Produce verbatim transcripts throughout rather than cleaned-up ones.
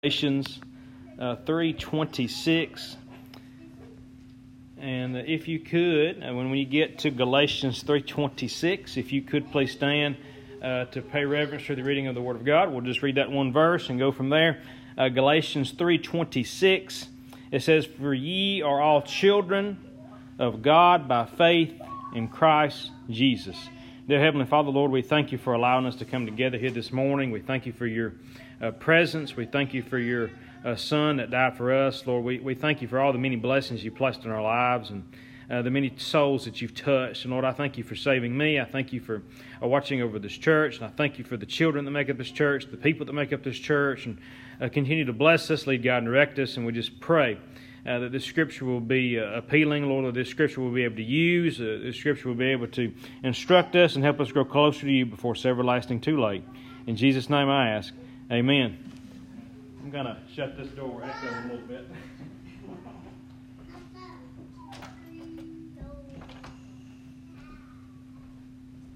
Galatians uh, three twenty-six, and if you could, when we get to Galatians three twenty-six, if you could please stand uh, to pay reverence to the reading of the Word of God. We'll just read that one verse and go from there. Uh, Galatians three twenty-six, it says, "For ye are all children of God by faith in Christ Jesus." Dear Heavenly Father, Lord, we thank you for allowing us to come together here this morning. We thank you for your Uh, presence. We thank you for your uh, Son that died for us. Lord, we, we thank you for all the many blessings you placed in our lives and uh, the many souls that you've touched. And Lord, I thank you for saving me. I thank you for uh, watching over this church. And I thank you for the children that make up this church, the people that make up this church. And uh, continue to bless us, lead, God, and direct us. And we just pray Uh, that this scripture will be uh, appealing, Lord, that this scripture will be able to use, uh, this scripture will be able to instruct us and help us grow closer to you before it's everlasting too late. In Jesus' name I ask, amen. I'm going to shut this door after a little bit.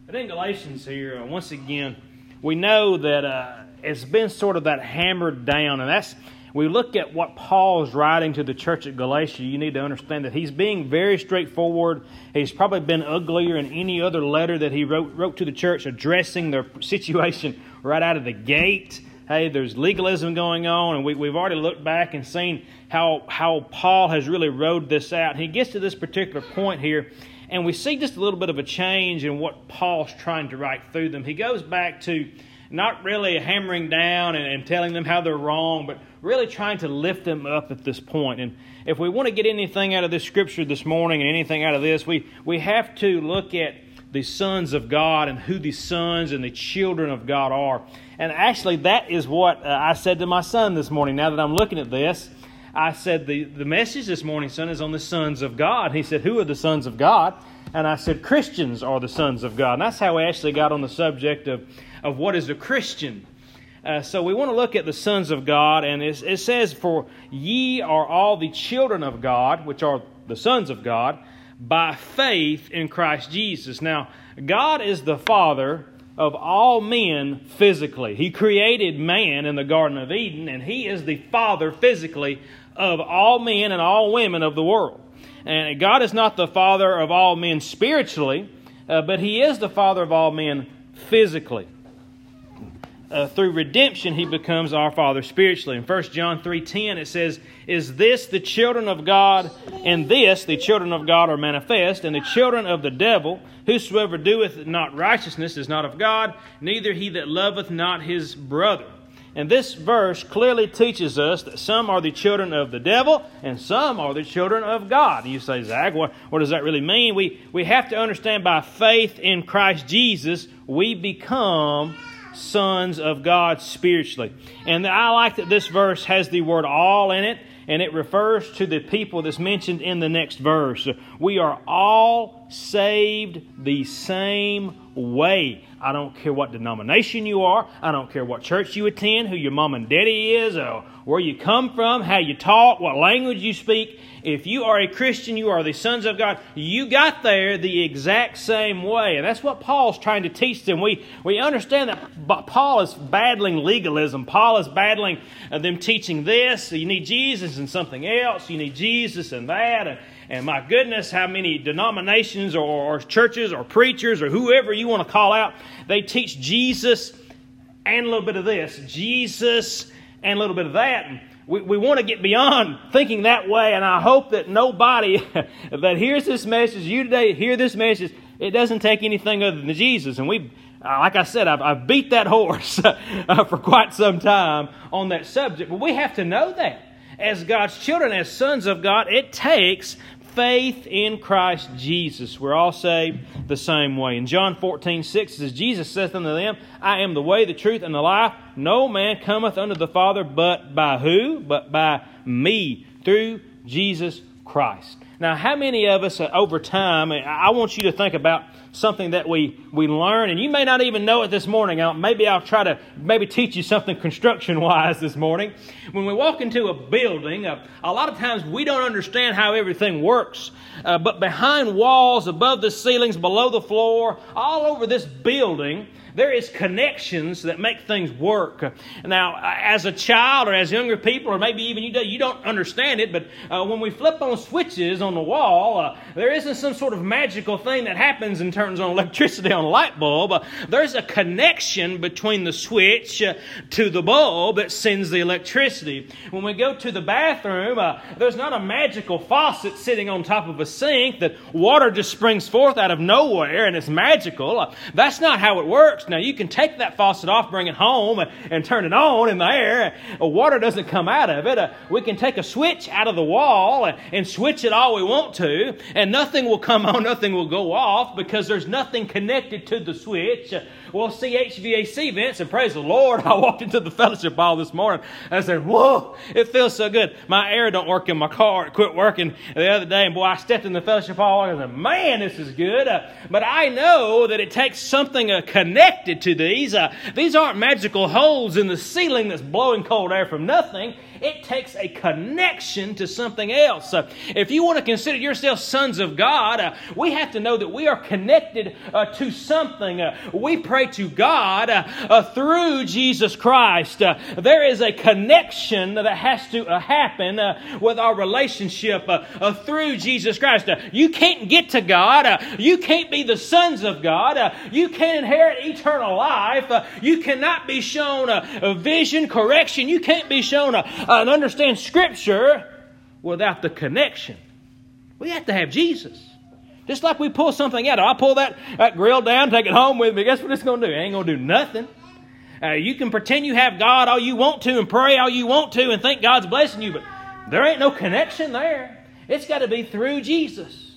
But in Galatians here, uh, once again, we know that uh, it's been sort of that hammered down, and that's, we look at what Paul's writing to the church at Galatia, you need to understand that he's being very straightforward. He's probably been uglier in any other letter that he wrote, wrote to the church addressing their situation right out of the gate. Hey, there's legalism going on, and we, we've already looked back and seen how, how Paul has really rode this out. He gets to this particular point here, and we see just a little bit of a change in what Paul's trying to write through them. He goes back to not really hammering down and, and telling them how they're wrong, but really trying to lift them up at this point. And if we want to get anything out of this scripture this morning and anything out of this, we, we have to look at the sons of God and who the sons and the children of God are. And actually, that is what uh, I said to my son this morning. Now that I'm looking at this, I said, the, the message this morning, son, is on the sons of God. He said, who are the sons of God? And I said, Christians are the sons of God. And that's how we actually got on the subject of of what is a Christian. Uh, so we want to look at the sons of God, and it, it says, "For ye are all the children of God," which are the sons of God, "by faith in Christ Jesus." Now, God is the Father of all men physically. He created man in the Garden of Eden, and He is the Father physically of all men and all women of the world. And God is not the Father of all men spiritually, uh, but He is the Father of all men physically. Uh, through redemption, He becomes our Father spiritually. In First John three ten, it says, "Is this the children of God? And this, the children of God are manifest, and the children of the devil. Whosoever doeth not righteousness is not of God, neither he that loveth not his brother." And this verse clearly teaches us that some are the children of the devil and some are the children of God. And you say, Zach, what, what does that really mean? We, we have to understand by faith in Christ Jesus, we become sons of God spiritually. And I like that this verse has the word "all" in it, and it refers to the people that's mentioned in the next verse. We are all saved the same way. I don't care what denomination you are. I don't care what church you attend, who your mom and daddy is, or where you come from, how you talk, what language you speak. If you are a Christian, you are the sons of God. You got there the exact same way. And that's what Paul's trying to teach them. We we understand that Paul is battling legalism. Paul is battling them teaching this. You need Jesus and something else. You need Jesus and that. And, and my goodness, how many denominations or, or churches or preachers or whoever you want to call out, they teach Jesus and a little bit of this, Jesus and a little bit of that. And We, we want to get beyond thinking that way, and I hope that nobody that hears this message, you today hear this message, it doesn't take anything other than Jesus. And we, like I said, I've, I've beat that horse for quite some time on that subject. But we have to know that as God's children, as sons of God, it takes faith in Christ Jesus. We're all saved the same way. In John fourteen six, it says, "Jesus saith unto them, I am the way, the truth, and the life. No man cometh unto the Father but by" who? "But by me," through Jesus Christ. Now, how many of us uh, over time, I want you to think about something that we, we learn, and you may not even know it this morning. I'll, maybe I'll try to maybe teach you something construction-wise this morning. When we walk into a building, uh, a lot of times we don't understand how everything works. Uh, but behind walls, above the ceilings, below the floor, all over this building, There is connections that make things work. Now, as a child or as younger people, or maybe even you, do, you don't understand it, but uh, when we flip on switches on the wall, uh, there isn't some sort of magical thing that happens and turns on electricity on a light bulb. Uh, there's a connection between the switch uh, to the bulb that sends the electricity. When we go to the bathroom, uh, there's not a magical faucet sitting on top of a sink that water just springs forth out of nowhere and it's magical. Uh, that's not how it works. Now, you can take that faucet off, bring it home, and, and turn it on in the air. Uh, water doesn't come out of it. Uh, we can take a switch out of the wall and, and switch it all we want to, and nothing will come on, nothing will go off because there's nothing connected to the switch. Uh, we'll see H V A C vents, and praise the Lord, I walked into the fellowship hall this morning. I said, whoa, it feels so good. My air don't work in my car. It quit working the other day, and boy, I stepped in the fellowship hall and I said, man, this is good. Uh, but I know that it takes something uh, connected to these. Uh, these aren't magical holes in the ceiling that's blowing cold air from nothing. It takes a connection to something else. Uh, if you want to consider yourself sons of God, uh, we have to know that we are connected uh, to something. Uh, we pray to God uh, uh, through Jesus Christ. Uh, there is a connection that has to uh, happen uh, with our relationship uh, uh, through Jesus Christ. Uh, you can't get to God. Uh, you can't be the sons of God. Uh, you can't inherit eternal life. Uh, you cannot be shown a, a vision, correction. You can't be shown a, and understand Scripture without the connection. We have to have Jesus. Just like we pull something out. I'll pull that, that grill down, take it home with me. Guess what it's going to do? It ain't going to do nothing. Uh, you can pretend you have God all you want to and pray all you want to and think God's blessing you, but there ain't no connection there. It's got to be through Jesus.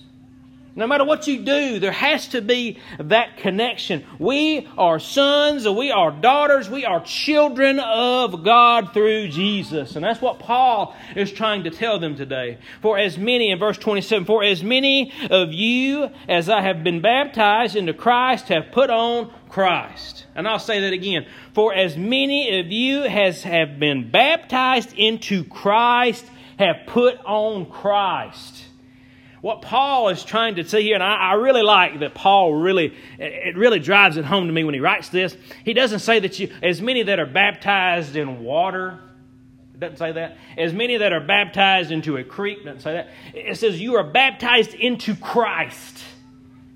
No matter what you do, there has to be that connection. We are sons, we are daughters, we are children of God through Jesus. And that's what Paul is trying to tell them today. For as many, in verse twenty-seven, for as many of you as I have been baptized into Christ have put on Christ. And I'll say that again. For as many of you as have been baptized into Christ have put on Christ. What Paul is trying to see here, and I, I really like that Paul really, it really drives it home to me when he writes this. He doesn't say that you, as many that are baptized in water, it doesn't say that. As many that are baptized into a creek, it doesn't say that. It says you are baptized into Christ.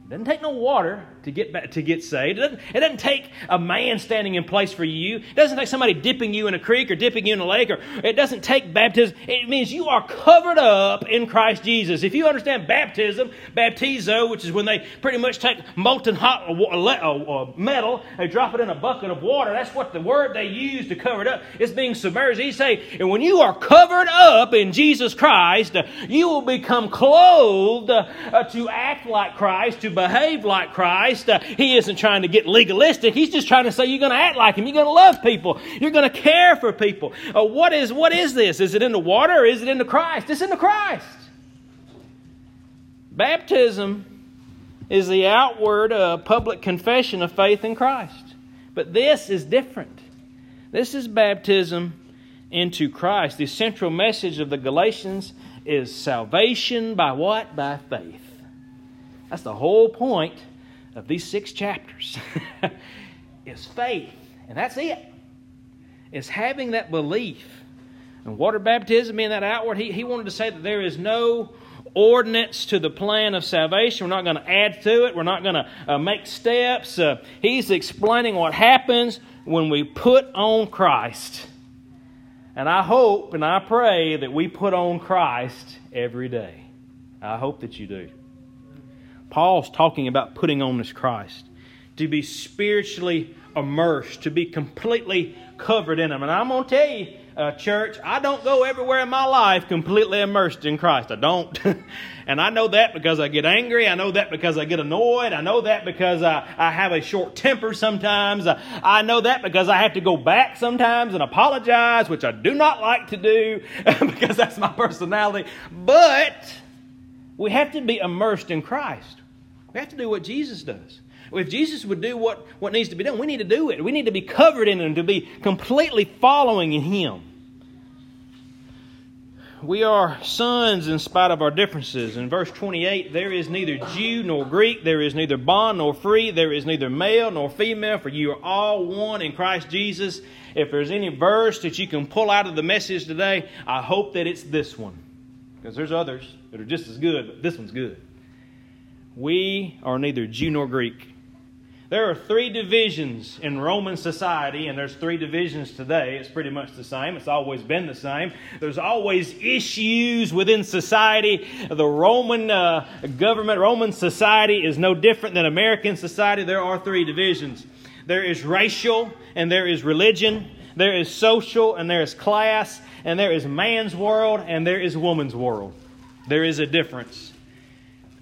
It doesn't take no water to get back, to get saved. It doesn't, it doesn't take a man standing in place for you. It doesn't take somebody dipping you in a creek or dipping you in a lake. Or it doesn't take baptism. It means you are covered up in Christ Jesus. If you understand baptism, baptizo, which is when they pretty much take molten hot metal, they drop it in a bucket of water. That's what the word they use to cover it up. It's being submerged. He's saying, and when you are covered up in Jesus Christ, you will become clothed to act like Christ, to behave like Christ. Uh, he isn't trying to get legalistic. He's just trying to say you're going to act like Him. You're going to love people. You're going to care for people. Uh, what is what is this? Is it in the water or is it in the Christ? It's in the Christ. Baptism is the outward uh, public confession of faith in Christ. But this is different. This is baptism into Christ. The central message of the Galatians is salvation by what? By faith. That's the whole point of these six chapters. It's faith. And that's it. It's having that belief. And water baptism being that outward, he, he wanted to say that there is no ordinance to the plan of salvation. We're not going to add to it. We're not going to uh, make steps. Uh, he's explaining what happens when we put on Christ. And I hope and I pray that we put on Christ every day. I hope that you do. Paul's talking about putting on this Christ, to be spiritually immersed, to be completely covered in Him. And I'm going to tell you, uh, church, I don't go everywhere in my life completely immersed in Christ. I don't. And I know that because I get angry. I know that because I get annoyed. I know that because I, I have a short temper sometimes. I, I know that because I have to go back sometimes and apologize, which I do not like to do because that's my personality. But we have to be immersed in Christ. We have to do what Jesus does. If Jesus would do what, what needs to be done, we need to do it. We need to be covered in Him, to be completely following in Him. we are sons in spite of our differences. In verse twenty-eight, there is neither Jew nor Greek, there is neither bond nor free, there is neither male nor female, for you are all one in Christ Jesus. If there's any verse that you can pull out of the message today, I hope that it's this one. Because there's others that are just as good, but this one's good. We are neither Jew nor Greek. There are three divisions in Roman society, and there's three divisions today. It's pretty much the same. It's always been the same. There's always issues within society. The Roman uh, government, Roman society is no different than American society. There are three divisions. There is racial, and there is religion. There is social, and there is class. And there is man's world, and there is woman's world. There is a difference.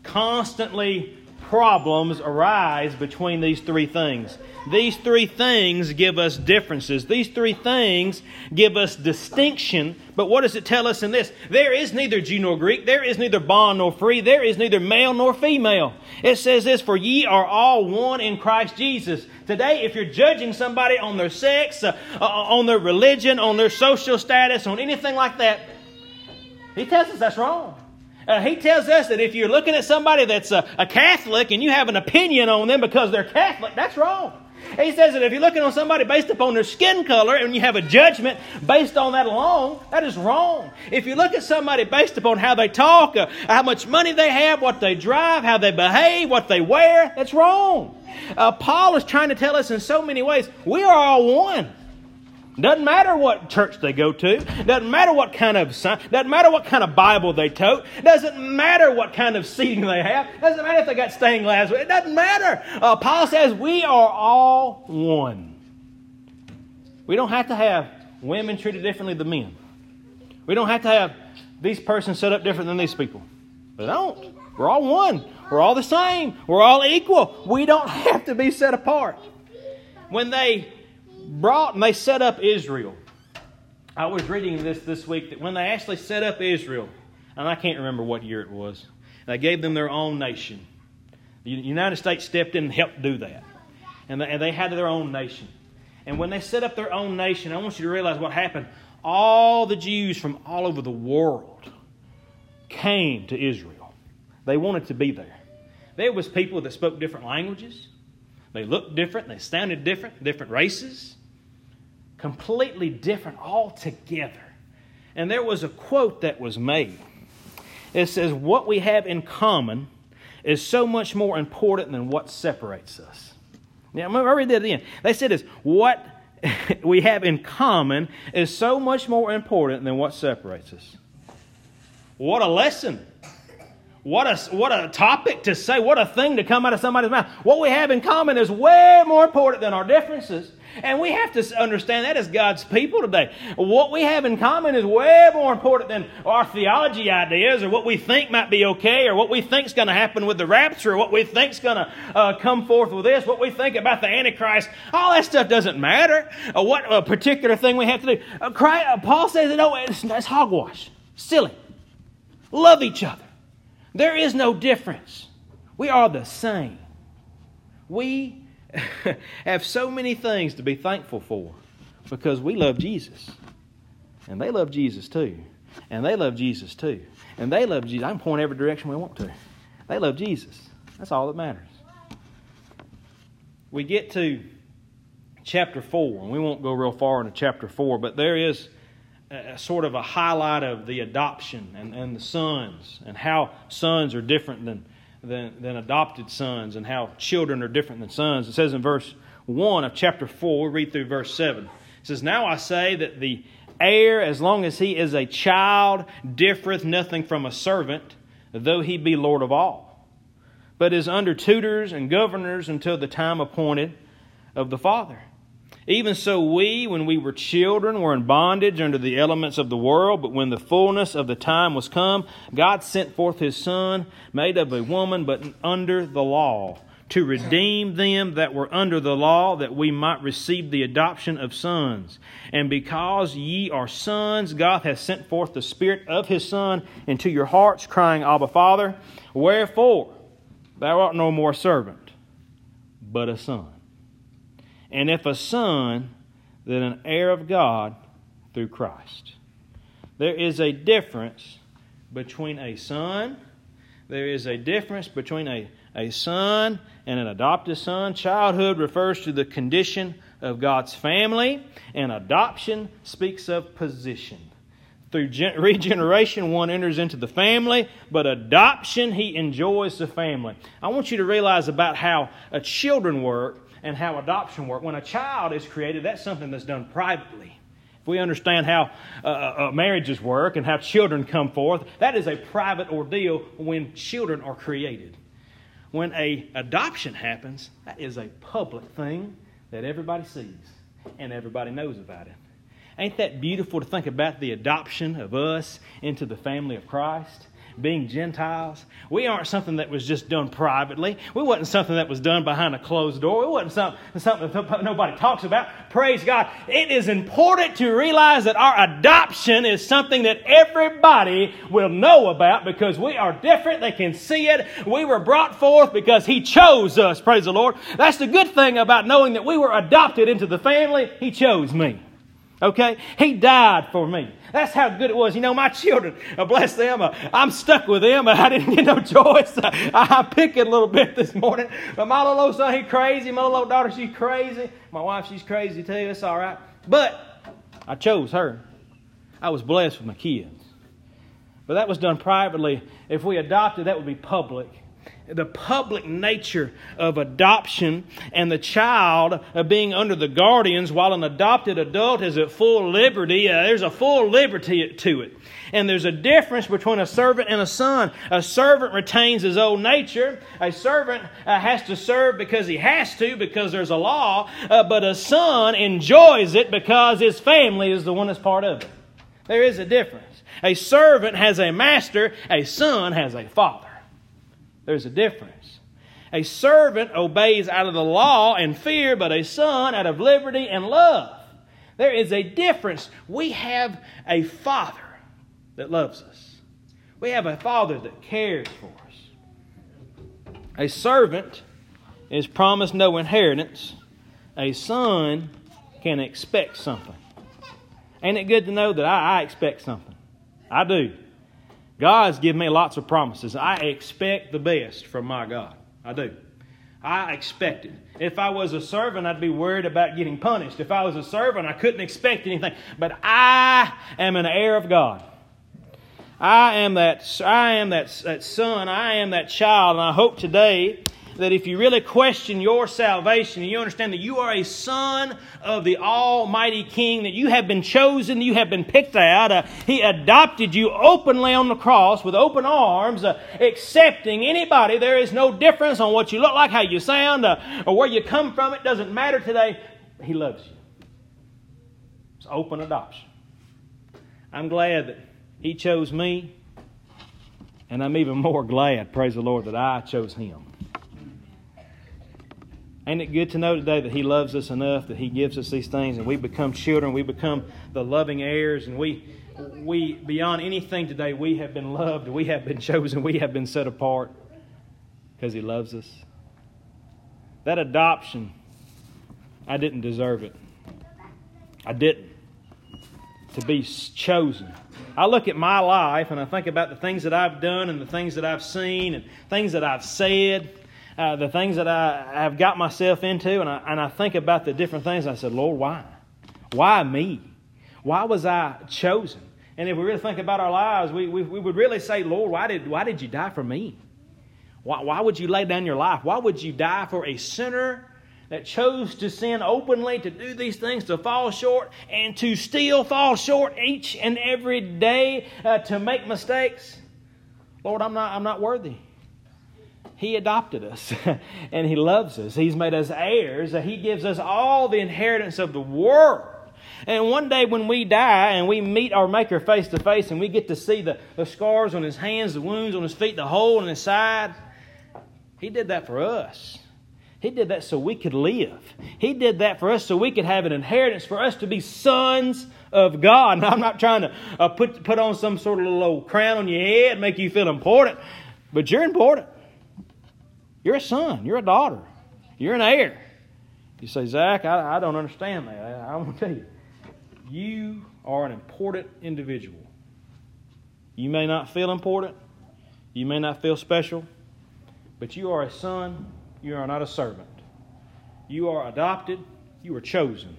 Constantly, problems arise between these three things. These three things give us differences. These three things give us distinction. But what does it tell us in this? There is neither Jew nor Greek. There is neither bond nor free. There is neither male nor female. It says this, for ye are all one in Christ Jesus. Today, if you're judging somebody on their sex, uh, uh, on their religion, on their social status, on anything like that, he tells us that's wrong. Uh, he tells us that if you're looking at somebody that's a, a Catholic and you have an opinion on them because they're Catholic, that's wrong. And he says that if you're looking on somebody based upon their skin color and you have a judgment based on that alone, that is wrong. If you look at somebody based upon how they talk, uh, how much money they have, what they drive, how they behave, what they wear, that's wrong. Uh, Paul is trying to tell us in so many ways, we are all one. Doesn't matter what church they go to. Doesn't matter what kind of sign. Doesn't matter what kind of Bible they tote. Doesn't matter what kind of seating they have. Doesn't matter if they got stained glass. It doesn't matter. Uh, Paul says we are all one. We don't have to have women treated differently than men. We don't have to have these persons set up different than these people. They don't. We're all one. We're all the same. We're all equal. We don't have to be set apart. When they brought and they set up Israel. I was reading this this week that when they actually set up Israel, and I can't remember what year it was, they gave them their own nation. The United States stepped in and helped do that. And they, and they had their own nation. And when they set up their own nation, I want you to realize what happened. All the Jews from all over the world came to Israel. They wanted to be there. There was people that spoke different languages. They looked different. They sounded different. Different races. Completely different altogether. And there was a quote that was made. It says, what we have in common is so much more important than what separates us. Now, I read that at the end. They said this, what we have in common is so much more important than what separates us. What a lesson. What a, what a topic to say. What a thing to come out of somebody's mouth. What we have in common is way more important than our differences. And we have to understand that as God's people today. What we have in common is way more important than our theology ideas or what we think might be okay or what we think is going to happen with the rapture or what we think is going to uh, come forth with this, what we think about the Antichrist. All that stuff doesn't matter. Uh, what uh, particular thing we have to do. Uh, Christ, uh, Paul says, no, it's, it's hogwash. Silly. Love each other. There is no difference. We are the same. We have so many things to be thankful for because we love Jesus. And they love Jesus too. And they love Jesus too. And they love Jesus. I can point every direction we want to. They love Jesus. That's all that matters. We get to chapter four, and we won't go real far into chapter four, but there is A sort of a highlight of the adoption and, and the sons and how sons are different than, than, than adopted sons and how children are different than sons. It says in verse one of chapter four, we'll read through verse seven. It says, now I say that the heir, as long as he is a child, differeth nothing from a servant, though he be Lord of all, but is under tutors and governors until the time appointed of the Father. Even so we, when we were children, were in bondage under the elements of the world. But when the fullness of the time was come, God sent forth His Son, made of a woman, but under the law, to redeem them that were under the law, that we might receive the adoption of sons. And because ye are sons, God hath sent forth the Spirit of His Son into your hearts, crying, Abba, Father. Wherefore, thou art no more a servant, but a son. And if a son, then an heir of God through Christ. There is a difference between a son. There is a difference between a, a son and an adopted son. Childhood refers to the condition of God's family, and adoption speaks of position. Through regeneration, one enters into the family, but adoption, he enjoys the family. I want you to realize about how children work and how adoption works. When a child is created, that's something that's done privately. If we understand how uh, uh, marriages work and how children come forth, that is a private ordeal when children are created. When a adoption happens, that is a public thing that everybody sees and everybody knows about it. Ain't that beautiful to think about the adoption of us into the family of Christ? Being Gentiles, we aren't something that was just done privately. We wasn't something that was done behind a closed door. It wasn't something, something that nobody talks about. Praise God. It is important to realize that our adoption is something that everybody will know about because we are different. They can see it. We were brought forth because He chose us. Praise the Lord. That's the good thing about knowing that we were adopted into the family. He chose me. Okay? He died for me. That's how good it was. You know, my children, uh, bless them. Uh, I'm stuck with them. Uh, I didn't get no choice. Uh, I, I picked it a little bit this morning. But my little son, he crazy. My little daughter, she's crazy. My wife, she's crazy too. It's all right. But I chose her. I was blessed with my kids. But that was done privately. If we adopted, that would be public. The public nature of adoption and the child being under the guardians while an adopted adult is at full liberty. Uh, there's a full liberty to it. And there's a difference between a servant and a son. A servant retains his old nature. A servant uh, has to serve because he has to, because there's a law. Uh, but a son enjoys it because his family is the one that's part of it. There is a difference. A servant has a master. A son has a father. There's a difference. A servant obeys out of the law and fear, but a son out of liberty and love. There is a difference. We have a Father that loves us. We have a Father that cares for us. A servant is promised no inheritance. A son can expect something. Ain't it good to know that I, I expect something? I do. God's given me lots of promises. I expect the best from my God. I do. I expect it. If I was a servant, I'd be worried about getting punished. If I was a servant, I couldn't expect anything. But I am an heir of God. I am that, I am that, that son. I am that child. And I hope today that if you really question your salvation and you understand that you are a son of the Almighty King, that you have been chosen, you have been picked out, uh, He adopted you openly on the cross with open arms, uh, accepting anybody. There is no difference on what you look like, how you sound, uh, or where you come from. It doesn't matter today. He loves you. It's open adoption. I'm glad that He chose me, and I'm even more glad, praise the Lord, that I chose Him. Ain't it good to know today that He loves us enough that He gives us these things and we become children, we become the loving heirs, and we, we beyond anything today, we have been loved, we have been chosen, we have been set apart because He loves us. That adoption, I didn't deserve it. I didn't. To be chosen. I look at my life and I think about the things that I've done and the things that I've seen and things that I've said. Uh, the things that I have got myself into, and I, and I think about the different things. I said, Lord, why? Why me? Why was I chosen? And if we really think about our lives, we we, we would really say, Lord, why did why did you die for me? Why, why would you lay down your life? Why would you die for a sinner that chose to sin openly, to do these things, to fall short, and to still fall short each and every day, uh, to make mistakes? Lord, I'm not I'm not worthy. He adopted us, and He loves us. He's made us heirs. He gives us all the inheritance of the world. And one day when we die and we meet our Maker face to face and we get to see the, the scars on His hands, the wounds on His feet, the hole in His side, He did that for us. He did that so we could live. He did that for us so we could have an inheritance, for us to be sons of God. And I'm not trying to uh, put, put on some sort of little old crown on your head, make you feel important, but you're important. You're a son. You're a daughter. You're an heir. You say, Zach, I, I don't understand that. I, I want to tell you, you are an important individual. You may not feel important. You may not feel special. But you are a son. You are not a servant. You are adopted. You are chosen.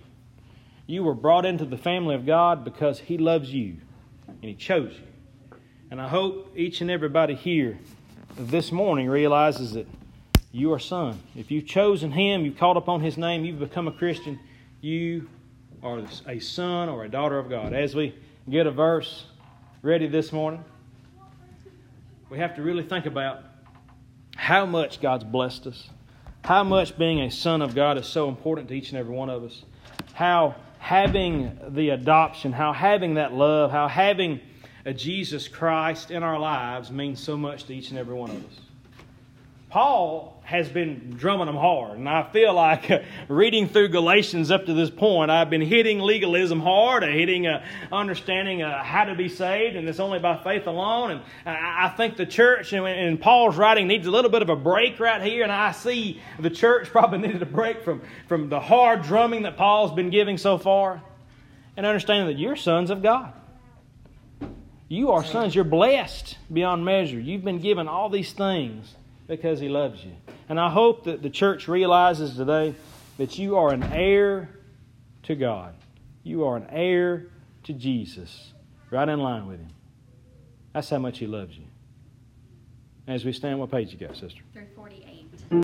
You were brought into the family of God because He loves you and He chose you. And I hope each and everybody here this morning realizes that you are son. If you've chosen Him, you've called upon His name, you've become a Christian, you are a son or a daughter of God. As we get a verse ready this morning, we have to really think about how much God's blessed us, how much being a son of God is so important to each and every one of us, how having the adoption, how having that love, how having a Jesus Christ in our lives means so much to each and every one of us. Paul has been drumming them hard, and I feel like uh, reading through Galatians up to this point, I've been hitting legalism hard, uh, hitting uh, understanding uh, how to be saved, and it's only by faith alone. And I, I think the church and, and Paul's writing needs a little bit of a break right here, and I see the church probably needed a break from, from the hard drumming that Paul's been giving so far, and understanding that you're sons of God. You are sons. You're blessed beyond measure. You've been given all these things because He loves you. And I hope that the church realizes today that you are an heir to God. You are an heir to Jesus, right in line with Him. That's how much He loves you. As we stand, what page you got, sister? three forty-eight.